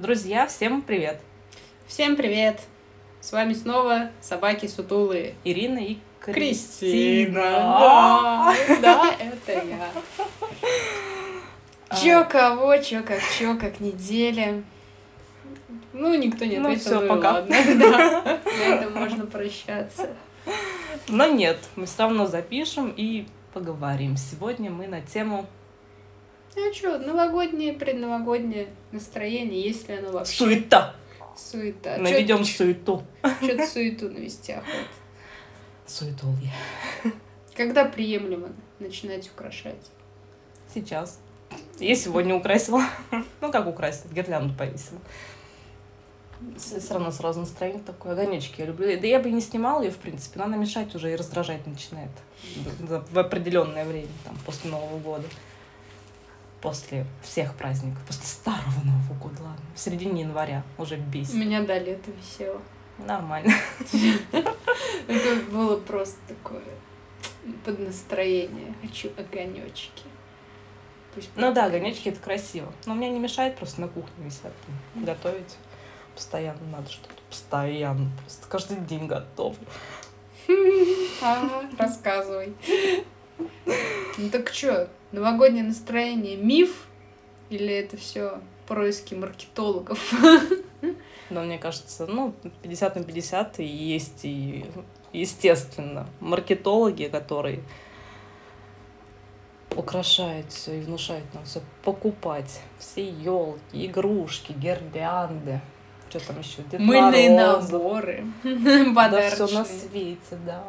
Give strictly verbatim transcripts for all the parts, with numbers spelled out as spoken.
Друзья, всем привет! Всем привет! С вами снова собаки сутулые. Ирина и Кристина. Кристина. Да, это я. Чё кого, чё как, чё как неделя. Ну, никто не ответил, ну, ну пока. Ладно. На этом можно прощаться. Но нет, мы все равно запишем и поговорим. Сегодня мы на тему... А что, новогоднее, предновогоднее настроение, есть ли оно вообще? Суета! Суета. Наведем суету. Что-то суету навести охота. Суетолье. Когда приемлемо начинать украшать? Сейчас. Я сегодня украсила. Ну, как украсила, гирлянду повесила. Все равно сразу настроение такое, огонечки я люблю. Да я бы и не снимала ее, в принципе, надо мешать уже и раздражать начинает в определенное время, там, после Нового года. После всех праздников, после старого Нового года, ладно, в середине января уже бесит. У меня до лета висело. Нормально. Это было просто такое под настроение. Хочу огонечки. Ну да, огонечки это красиво. Но мне не мешает, просто на кухне висят. Готовить постоянно надо что-то. Постоянно. Просто каждый день готовлю. Рассказывай. Ну так что, новогоднее настроение миф или это все происки маркетологов? Да, мне кажется, ну, пятьдесят на пятьдесят и есть, и, естественно, маркетологи, которые украшают все и внушают нам все покупать. Все елки, игрушки, гирлянды. Что там еще? Дед Мыльные Мороз, наборы, подарочные. Да, все на свете, да.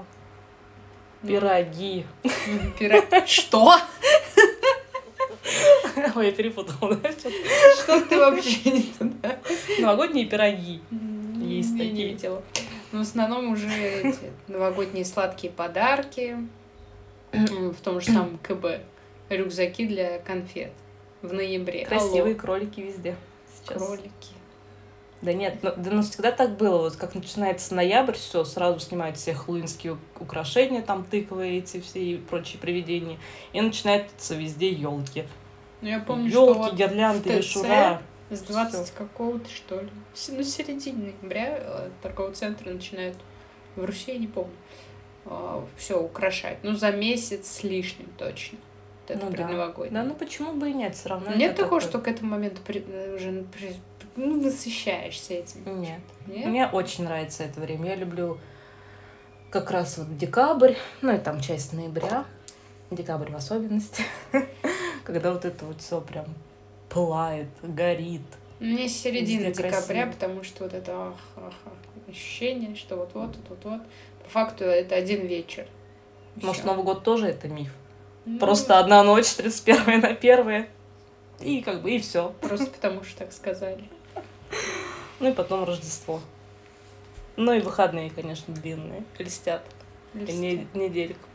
Пироги. Пироги. Что? Ой, я перепутала. Что ты вообще не туда? Новогодние пироги. Есть такие. Я не видела. Но в основном уже эти новогодние сладкие подарки. В том же самом КБ. Рюкзаки для конфет. В ноябре. Красивые кролики везде. Кролики. Да нет, ну, да ну всегда так было, вот как начинается ноябрь, все, сразу снимают все хэллоуинские украшения, там тыквы эти все и прочие привидения, и начинаются везде елки. Ну я помню, ёлки, что вот гирлянды, мишура. С двадцатого всё. Какого-то, что ли, ну с середины ноября торговые центры начинают, в Руси я не помню, все украшать, ну за месяц с лишним точно. Это ну предновогоднее. Да. Да, ну почему бы и нет, все равно. Нет такого, такой... что к этому моменту при... уже при... ну, насыщаешься этим. Нет. Нет. Мне очень нравится это время. Я люблю как раз вот декабрь, ну и там часть ноября, декабрь в особенности, когда вот это вот все прям пылает, горит. Мне середина декабря, потому что вот это ах, ах, ах, ощущение, что вот-вот, вот-вот. По факту это один вечер. Может, Новый год тоже это миф? Просто одна ночь, тридцать первое на первое, и как бы и все. Просто потому что так сказали. Ну и потом Рождество. Ну и выходные, конечно, длинные. Листят. Листят. Недельку.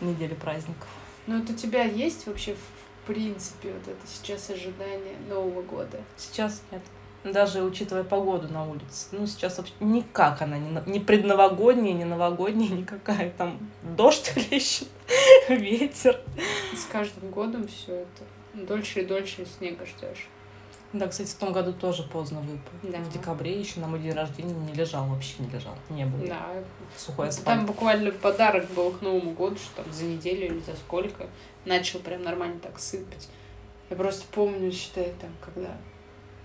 Неделя праздников. Ну вот у тебя есть вообще в принципе вот это сейчас ожидание Нового года? Сейчас нет. Даже учитывая погоду на улице. Ну, сейчас вообще никак она не, не предновогодняя, не новогодняя, никакая. Там дождь хлещет, ветер. С каждым годом все это. Дольше и дольше снега ждешь. Да, кстати, в том году тоже поздно выпал. Да. В декабре еще на мой день рождения не лежал, вообще не лежал. Не было. Да. Сухой асфальт. Там буквально подарок был к Новому году, что там за неделю или за сколько. Начал прям нормально так сыпать. Я просто помню, считай, там, когда...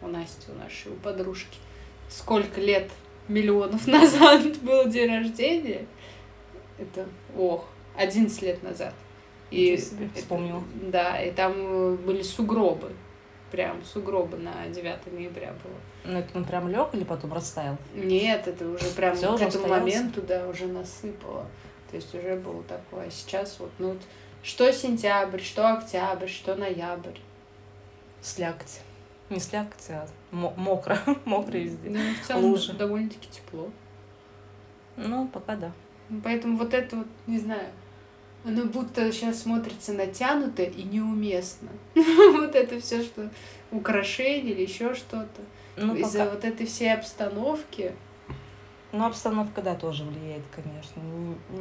у Насти, у нашей, у подружки, сколько лет, миллионов назад был день рождения. Это, ох, одиннадцать лет назад. И это, вспомнила. Да, и там были сугробы. Прям сугробы на девятое ноября было. Ну, это он прям лег или потом растаял? Нет, это уже прям Всё, к уже этому стоялся. Моменту, да, уже насыпало. То есть уже было такое. А сейчас вот, ну, вот, что сентябрь, что октябрь, что ноябрь. Слякоть. Не слякоть, а мокро. Мокро везде. Ну, в целом лужи. Довольно-таки тепло. Ну, пока да. Поэтому вот это вот, не знаю, оно будто сейчас смотрится натянуто и неуместно. Вот это все, что украшение или еще что-то. Ну, из-за вот этой всей обстановки. Ну, обстановка, да, тоже влияет, конечно.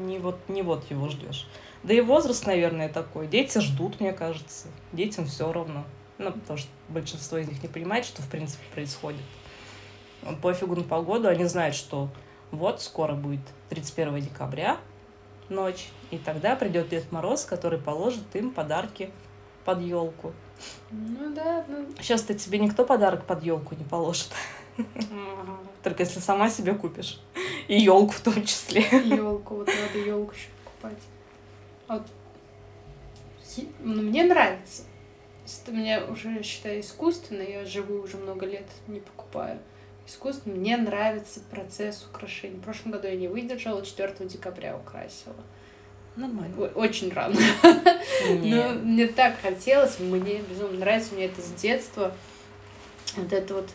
Не вот, не вот его ждешь. Да и возраст, наверное, такой. Дети ждут, мне кажется. Детям все равно. Ну, потому что большинство из них не понимает, что в принципе происходит. Пофигу на погоду, они знают, что вот скоро будет тридцать первого декабря ночь, и тогда придет Дед Мороз, который положит им подарки под елку. Ну да, ну... Сейчас-то тебе никто подарок под елку не положит. Ага. Только если сама себе купишь. И елку в том числе. Елку, вот надо елку еще покупать. Вот. Ну, мне нравится. У меня уже, считай, искусственно, я живу уже много лет, не покупаю. Искусственно мне нравится процесс украшения. В прошлом году я не выдержала, четвёртого декабря украсила. Нормально. О- очень рано. Но мне так хотелось, мне безумно нравится, мне это с детства. Вот это вот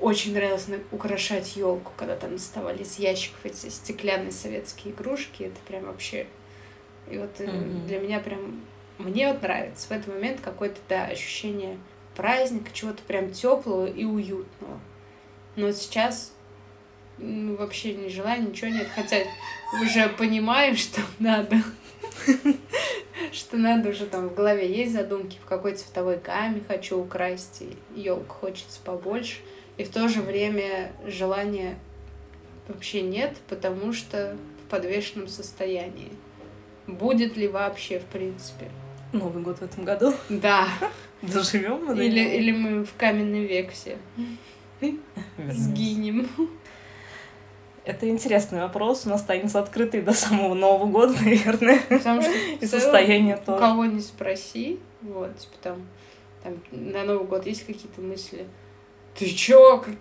очень нравилось украшать елку, когда там доставали из ящиков эти стеклянные советские игрушки. Это прям вообще... И вот mm-hmm. для меня прям... Мне вот нравится. В этот момент какое-то, да, ощущение праздника, чего-то прям теплого и уютного. Но сейчас ну, вообще не желаю, ничего нет. Хотя уже понимаю, что надо. Что надо уже там в голове есть задумки, в какой цветовой гамме хочу украсть, елку хочется побольше. И в то же время желания вообще нет, потому что в подвешенном состоянии. Будет ли вообще, в принципе? Новый год в этом году? Да. Доживем мы до него? Или мы в каменный век все сгинем? Это интересный вопрос. У нас останется открытый до самого Нового года, наверное. Потому что и состояние тоже. У кого не спроси, вот, типа там, там на Новый год есть какие-то мысли? Ты чё? Как,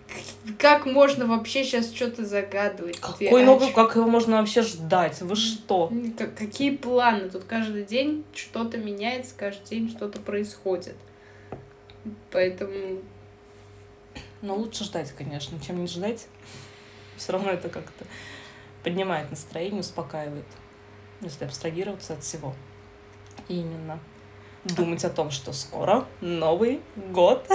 как можно вообще сейчас что-то загадывать? Какой новый, а как его можно вообще ждать? Вы что? Как, какие планы? Тут каждый день что-то меняется, каждый день что-то происходит. Поэтому... Но лучше ждать, конечно, чем не ждать. Все равно это как-то поднимает настроение, успокаивает. Если абстрагироваться от всего. И именно думать о том, что скоро Новый год...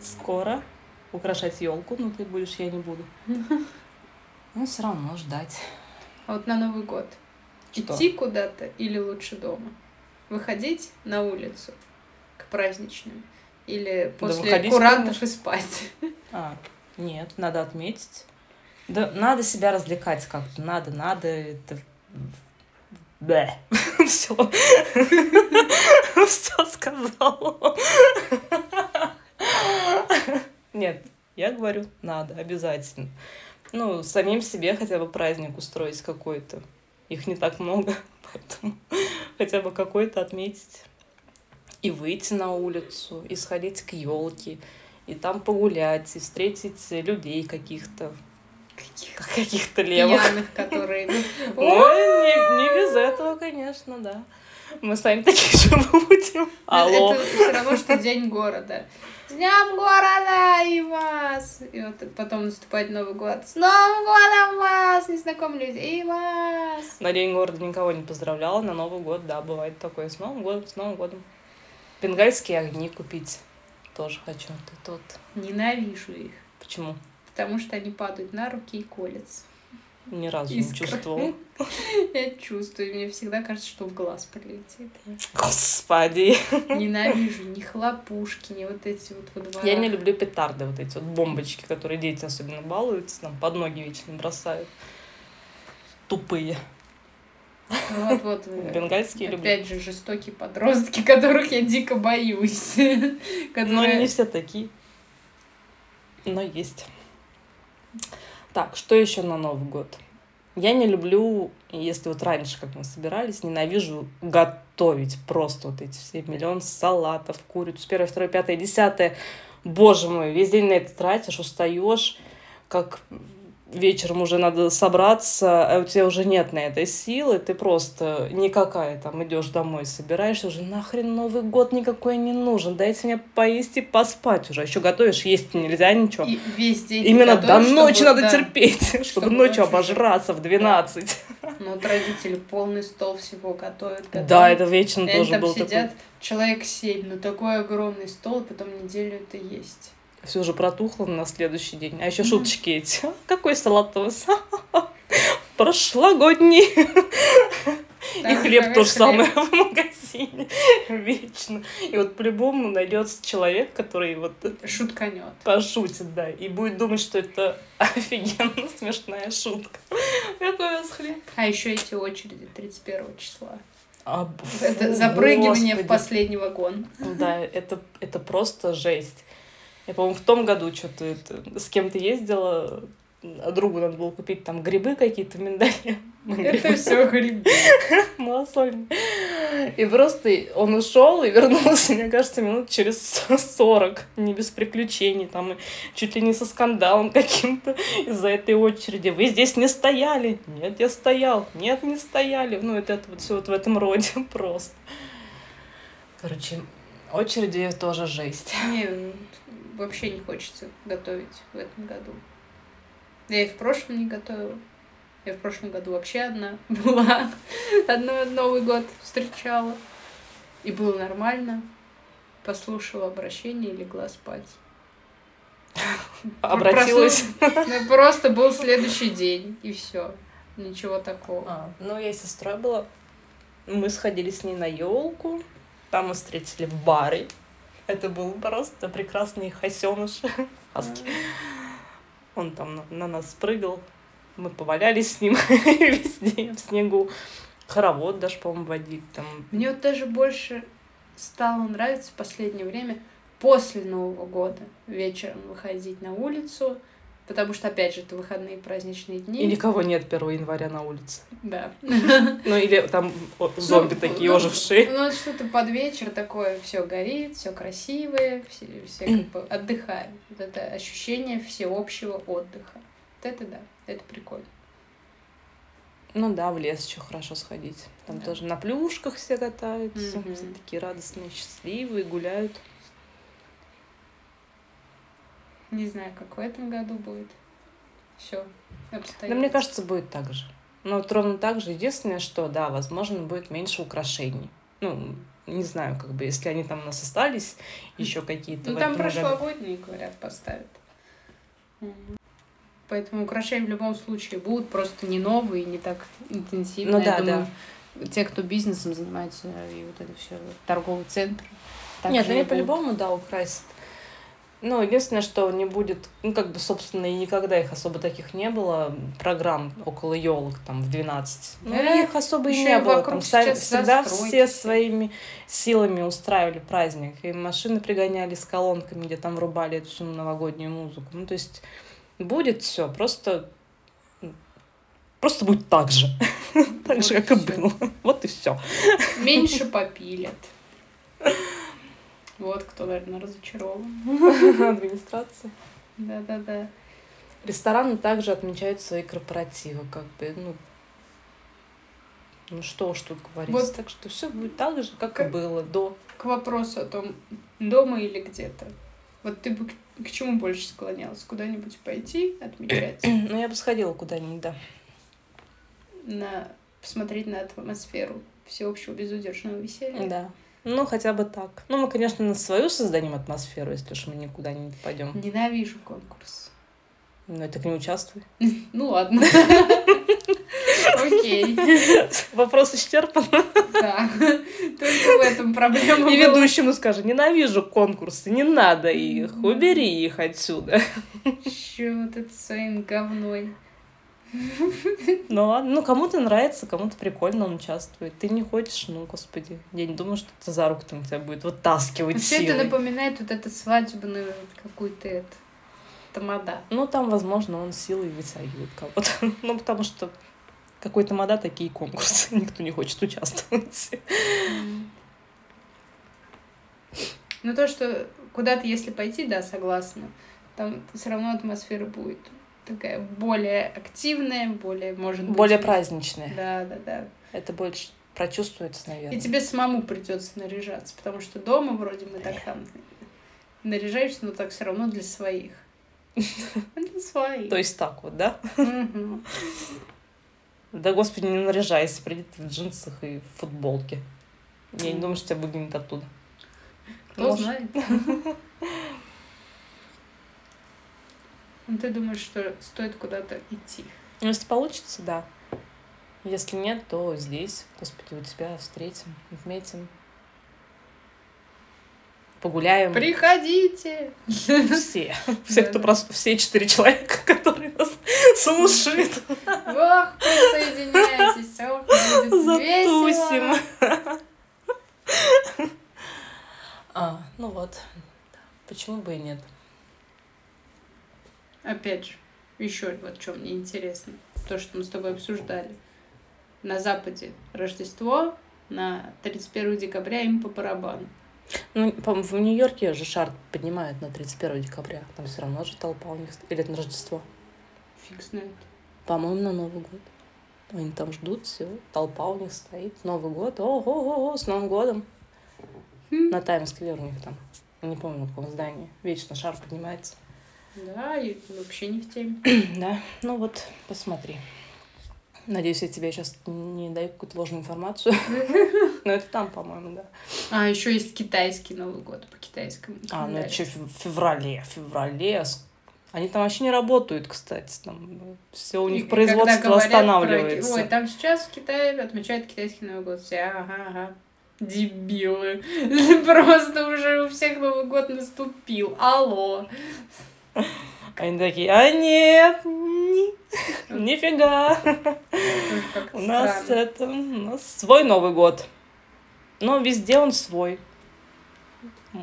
Скоро украшать елку, ну ты будешь, я не буду. Ну, все равно ждать. А вот на Новый год что? Идти куда-то или лучше дома? Выходить на улицу к праздничным? Или после да курантов и спать? А, нет, надо отметить. Да, надо себя развлекать как-то. Надо, надо. Это... Бэ. Все. Все сказала. Нет, я говорю, надо, обязательно. Ну, самим себе хотя бы праздник устроить какой-то. Их не так много, поэтому хотя бы какой-то отметить. И выйти на улицу, и сходить к елке, и там погулять, и встретить людей каких-то. Каких? Каких-то левых. Пьяных, которые... Ну, не без этого, конечно, да. Мы сами такие же будем. Алло. Это все равно, что день города. С днем города и вас! И вот потом наступает Новый год. С Новым годом вас! Незнакомые люди и вас! На день города никого не поздравляла. На Новый год, да, бывает такое. С Новым годом, с Новым годом. Бенгальские огни купить тоже хочу. Ты тот. Ненавижу их. Почему? Потому что они падают на руки и колятся. Ни разу Искра. Не чувствовала. Я чувствую. Мне всегда кажется, что в глаз прилетит. Господи! Ненавижу ни хлопушки, ни вот эти вот водоворот. Я не люблю петарды, вот эти вот бомбочки, которые дети особенно балуются, там под ноги вечно бросают. Тупые. Вот-вот. Бенгальские люблю. Опять же, жестокие подростки, которых я дико боюсь. Но не все такие. Но есть. Так, что еще на Новый год? Я не люблю, если вот раньше, как мы собирались, ненавижу готовить просто вот эти все миллион салатов, курицу, первое, второе, пятое, десятое. Боже мой, весь день на это тратишь, устаешь, как вечером уже надо собраться, а у тебя уже нет на это силы, ты просто никакая там идешь домой, собираешься уже, нахрен Новый год никакой не нужен, дайте мне поесть и поспать уже, еще готовишь, есть нельзя ничего. И весь день именно готовишь, до ночи чтобы, надо да, терпеть, чтобы, чтобы ночью обожраться в двенадцать. Ну, вот родители полный стол всего готовят. готовят. Да, это вечно и тоже было такое. Сидят человек семь, но такой огромный стол, потом неделю это есть. Все уже протухло на следующий день. А еще mm-hmm. шуточки эти. Какой салат у вас? Прошлогодний. И хлеб тоже самое в магазине. Вечно. И вот по-любому найдется человек, который вот... Шутканет. Пошутит, да. И будет думать, что это офигенно смешная шутка. Я повез хлеб. А еще эти очереди тридцать первого числа. А, это запрыгивание, Господи, в последний вагон. Да, это, это просто жесть. Я, по-моему, в том году что-то это, с кем-то ездила, а другу надо было купить там грибы какие-то в миндале. Это все грибы. Малосольные. И просто он ушел и вернулся, мне кажется, минут через сорок. Не без приключений, там, чуть ли не со скандалом каким-то из-за этой очереди. Вы здесь не стояли? Нет, я стоял. Нет, не стояли. Ну, это, это вот все вот в этом роде просто. Короче, очереди тоже жесть. Не, вообще не хочется готовить в этом году. Я и в прошлом не готовила. Я в прошлом году вообще одна была. Одну Новый год встречала. И было нормально. Послушала обращение и легла спать. Обратилась? Просто, просто был следующий день, и все. Ничего такого. А, ну, я и сестра была. Мы сходили с ней на елку. Там мы встретили бары. Это был просто прекрасный хасёныш. Хаски. Он там на, на нас прыгал. Мы повалялись с ним везде в снегу. Хоровод даже, по-моему, водить там. Мне вот даже больше стало нравиться в последнее время после Нового года вечером выходить на улицу, потому что, опять же, это выходные праздничные дни. И никого нет первого января на улице. Да. Ну, или там зомби такие ожившие. Ну, что-то под вечер такое, все горит, все красивое, все как бы отдыхают. Это ощущение всеобщего отдыха. Это да, это прикольно. Ну да, в лес еще хорошо сходить. Там да. Тоже на плюшках все катаются. Mm-hmm. Все такие радостные, счастливые, гуляют. Не знаю, как в этом году будет. Все, обстоятельства. Да, мне кажется, будет так же. Но вот ровно так же. Единственное, что, да, возможно, будет меньше украшений. Ну, не знаю, как бы, если они там у нас остались, еще какие-то... Ну, там прошлогодние, говорят, поставят. Mm-hmm. Поэтому украшения в любом случае будут, просто не новые, не так интенсивные. Ну, да, думаю, да. Те, кто бизнесом занимается, и вот это все, торговый центр. Нет, они по-любому, да, украсят. Ну, единственное, что не будет, ну, как бы, собственно, и никогда их особо таких не было, программ около елок, там, в двенадцать. Ну, э, их особо и не было. Там всегда все своими силами устраивали праздник. И машины пригоняли с колонками, где там врубали эту всю новогоднюю музыку. Ну, то есть... Будет все, просто просто будет так же. Вот так же, как все. И было. Вот и все. Меньше попилят. Вот кто, наверное, разочарован. Администрация. Да-да-да. Рестораны также отмечают свои корпоративы, как бы, ну, ну что уж тут говорить. Вот. Так что все будет так же, как, как и было до. К вопросу о том, дома или где-то. Вот ты бы к чему больше склонялась? Куда-нибудь пойти отмечать? Ну, я бы сходила куда-нибудь, да. На... Посмотреть на атмосферу всеобщего безудержного веселья? Да. Ну, хотя бы так. Ну, мы, конечно, на свою создадим атмосферу, если уж мы никуда не пойдем. Ненавижу конкурс. Ну, и так не участвуй. Ну, ладно. Окей. Вопрос исчерпан. Да. Только в этом проблема. И была. Ведущему скажи, ненавижу конкурсы, не надо их, убери их отсюда. Еще вот это своим говной. Ну ладно, ну кому-то нравится, кому-то прикольно, он участвует. Ты не хочешь, ну, Господи, я не думаю, что это за руку там тебя будет вытаскивать. Вообще силой. Это напоминает вот эту свадебную какую-то это, тамада. Ну там, возможно, он силой вытягивает кого-то. Ну потому что какой тамада, такие конкурсы. Никто не хочет участвовать. Ну, то, что куда-то, если пойти, да, согласна, там все равно атмосфера будет такая более активная, более, может быть... Более праздничная. Да, да, да. Это больше прочувствуется, наверное. И тебе самому придется наряжаться, потому что дома вроде мы так там наряжаешься, но так все равно для своих. Для своих. То есть так вот, да? Да, Господи, не наряжайся, приди ты в джинсах и в футболке. Я mm. не думаю, что тебя выгонят оттуда. Кто Может. Знает. Ну, ты думаешь, что стоит куда-то идти? Ну, если получится, да. Если нет, то здесь, Господи, у тебя встретим, отметим. Погуляем. Приходите! Все. Все, кто просто... Все четыре человека, которые нас слушают. Ох, присоединяйтесь. Ох, будет весело. Затусим. А, ну вот. Почему бы и нет? Опять же, еще вот что мне интересно. То, что мы с тобой обсуждали. На Западе Рождество, на тридцать первое декабря им по барабану. Ну, по-моему, в Нью-Йорке же шар поднимают на тридцать первое декабря. Там все равно же толпа у них. Или на Рождество. Фиг знает. По-моему, на Новый год. Они там ждут, все. Толпа у них стоит. Новый год. Ого-го-го, с Новым годом. Хм. На Таймс-сквер у них там. Не помню, в каком здании. Вечно шар поднимается. Да, и вообще не в теме. Да. Ну вот, посмотри. Надеюсь, я тебе сейчас не даю какую-то ложную информацию. Но это там, по-моему, да. А, еще есть китайский Новый год по китайскому. А, ну это еще в феврале. В феврале. Они там вообще не работают, кстати. Там все у них производство останавливается. Ой, там сейчас в Китае отмечают китайский Новый год. Все, ага, ага. Дебилы. Просто уже у всех Новый год наступил. Алло. Они такие, а нет, ни, нифига. У нас это, у нас свой Новый год. Но везде он свой. А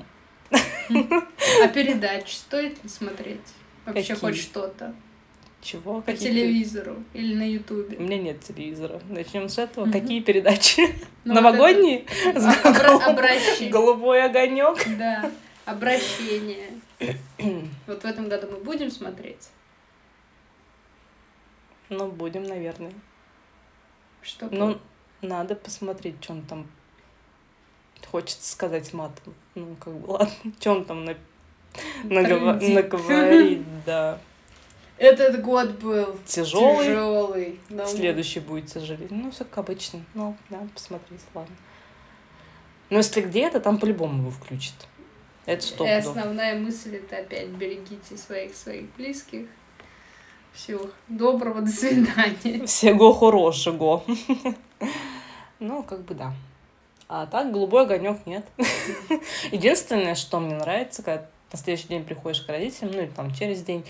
передач стоит ли смотреть? Вообще хоть что-то? Чего? По телевизору или на Ютубе? У меня нет телевизора. Начнем с этого. Какие передачи? Новогодние? Обращение. Голубой огонек. Да. Обращение. Вот в этом году мы будем смотреть? Ну, будем, наверное. Что? Ну, надо посмотреть, что он там... Хочется сказать матом. Ну, как бы, ладно, что он там на... Нагов... наговорит, да. Этот год был тяжелый. тяжелый но... Следующий будет тяжелее. Ну, все как обычно. Ну, да, посмотреть, ладно. Но если где-то, там по-любому его включат. Это стоп. И основная мысль — это опять берегите своих своих близких. Всего доброго, до свидания. Всего хорошего. Ну, как бы да. А так голубой огонек нет. Единственное, что мне нравится, когда на следующий день приходишь к родителям, ну или там через день,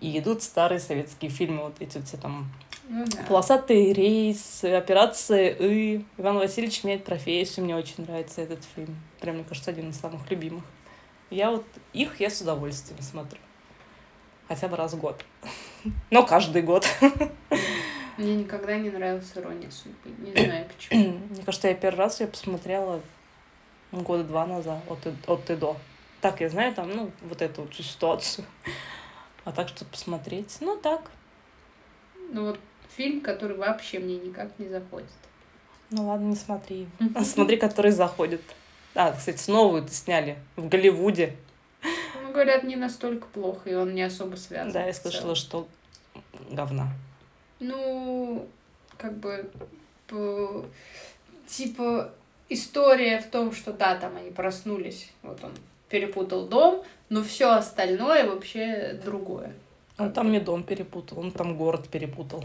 и идут старые советские фильмы, вот эти вот все там ну, да. «Полосатый рейс», «Операция И», «Иван Васильевич меняет профессию». Мне очень нравится этот фильм. Прям, мне кажется, один из самых любимых. Я вот их я с удовольствием смотрю. Хотя бы раз в год. Но каждый год. Мне никогда не нравилась «Ирония судьбы». Не знаю почему. Мне кажется, я первый раз я посмотрела года два назад, от и, от и до. Так я знаю там, ну, вот эту вот ситуацию. А так, чтобы посмотреть, ну, так. Ну, вот фильм, который вообще мне никак не заходит. Ну, ладно, не смотри. Смотри, который заходит. А, кстати, новую-то сняли в Голливуде. Ну, говорят, не настолько плохо, и он не особо связан. Да, я слышала, что говна. Ну, как бы, по... типа, история в том, что да, там они проснулись, вот он перепутал дом, но все остальное вообще другое. Он там не дом перепутал, он там город перепутал.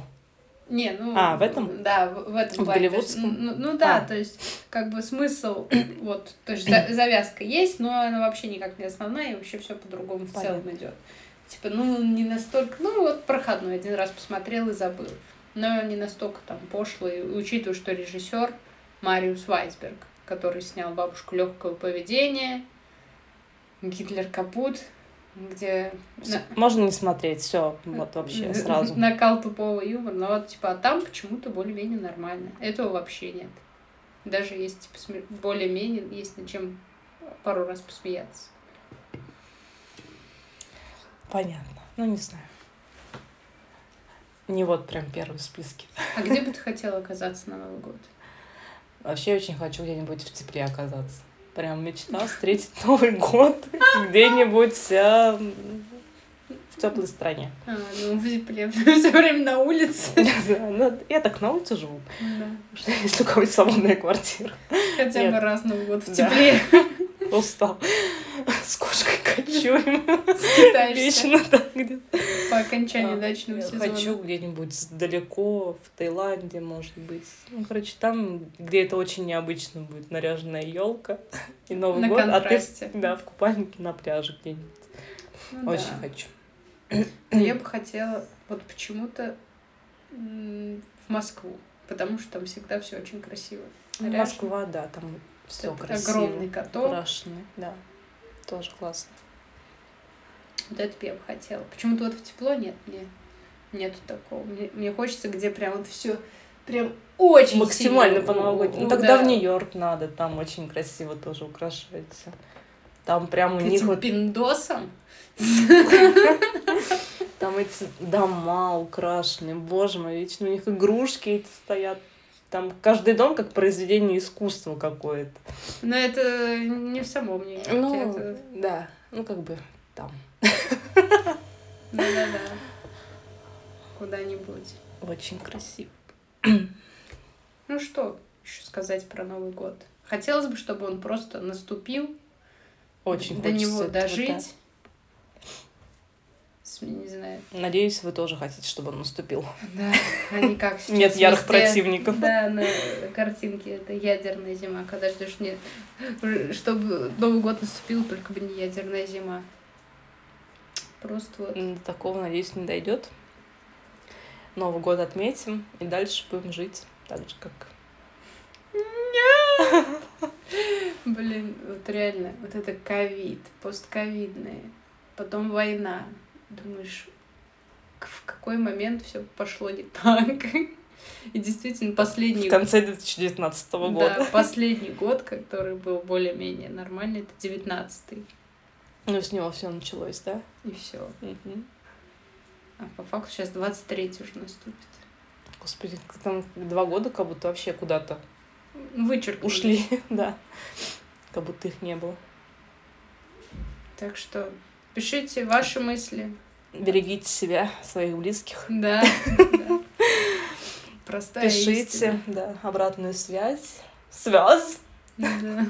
Не, ну... А, в этом? Да, в, в этом. В голливудском? Ну, ну да, а. То есть, как бы смысл, вот, то есть завязка есть, но она вообще никак не основная, и вообще все по-другому в Понятно. Целом идет. Типа, ну, не настолько, ну, вот проходной, один раз посмотрел и забыл. Но не настолько там пошлый, учитывая, что режиссер Мариус Вайсберг, который снял «Бабушку легкого поведения», «Гитлер капут», где... Можно не смотреть, все вот вообще сразу. Накал тупого юмора, но вот типа, а там почему-то более-менее нормально. Этого вообще нет. Даже есть типа, сме... более-менее, есть над чем пару раз посмеяться. Понятно. Ну, не знаю. Не вот прям первый в списке. А где бы ты хотела оказаться на Новый год? Вообще очень хочу где-нибудь в тепле оказаться. Прям мечта встретить Новый год где-нибудь а, в теплой стране. А, ну, в тепле. Все время на улице. Я так на улице живу. Да. Если у кого-то свободная квартира. Хотя бы раз Новый год в тепле. Устал. с кошкой кочуем. Вечно так где-то. По окончании а, дачного сезона. Хочу где-нибудь далеко, в Таиланде, может быть. Ну, короче, там, где это очень необычно будет, наряженная елка и Новый на год. На контрасте. А ты, да, в купальнике на пляже где-нибудь. Ну, очень да. хочу. Я бы хотела вот почему-то в Москву, потому что там всегда все очень красиво. Ну, Москва, да, там все красиво. Огромный каток. Крашеный, да. Тоже классно. Вот это я бы хотела. Почему-то вот в тепло нет, мне нету такого. Мне, мне хочется, где прям вот все прям очень максимально по-новогоднему. Ну, тогда да. в Нью-Йорк надо, там очень красиво тоже украшивается. Там прям у них вот... пиндосом? Там эти дома украшены, боже мой, вечно у них игрушки эти стоят. Там каждый дом как произведение искусства какое-то. Но это не в самом Нью-Йорке. Ну, это... да, ну как бы там. Да-да-да, куда-нибудь. Очень красиво. Ну что еще сказать про Новый год? Хотелось бы, чтобы он просто наступил. Очень до него дожить. Этого, да. Не знаю. Надеюсь, вы тоже хотите, чтобы он наступил. Да, а не как сейчас. Нет ярых противников. Да, на картинке это ядерная зима. Когда ждешь, нет, чтобы Новый год наступил, только бы не ядерная зима. Просто вот. До такого, надеюсь, не дойдет. Новый год отметим и дальше будем жить так же, как... Нет! Блин, вот реально, вот это ковид, постковидное, потом война. Думаешь, в какой момент все пошло не так? И действительно, последний... В конце две тысячи девятнадцатого года. Да, последний год, который был более-менее нормальный, это девятнадцатый. Ну, с него все началось, да? И все. Угу. А по факту сейчас двадцать третий уже наступит. Господи, там два года как будто вообще куда-то... Вычеркнули. Ушли, да. Как будто их не было. Так что пишите ваши мысли. Берегите себя, своих близких. Да. да. Простая Пишите, истина. да, обратную связь. Связь. Да.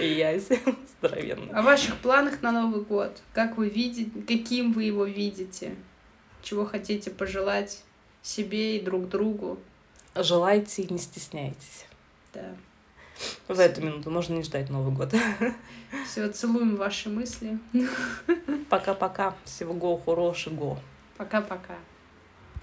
И ясь. Здоровенная. О ваших планах на Новый год. Как вы видите, каким вы его видите. Чего хотите пожелать себе и друг другу. Желайте и не стесняйтесь. Да. В Все. эту минуту можно не ждать Новый год. Все, целуем ваши мысли. Пока-пока. Всего го, хорошего. Пока-пока.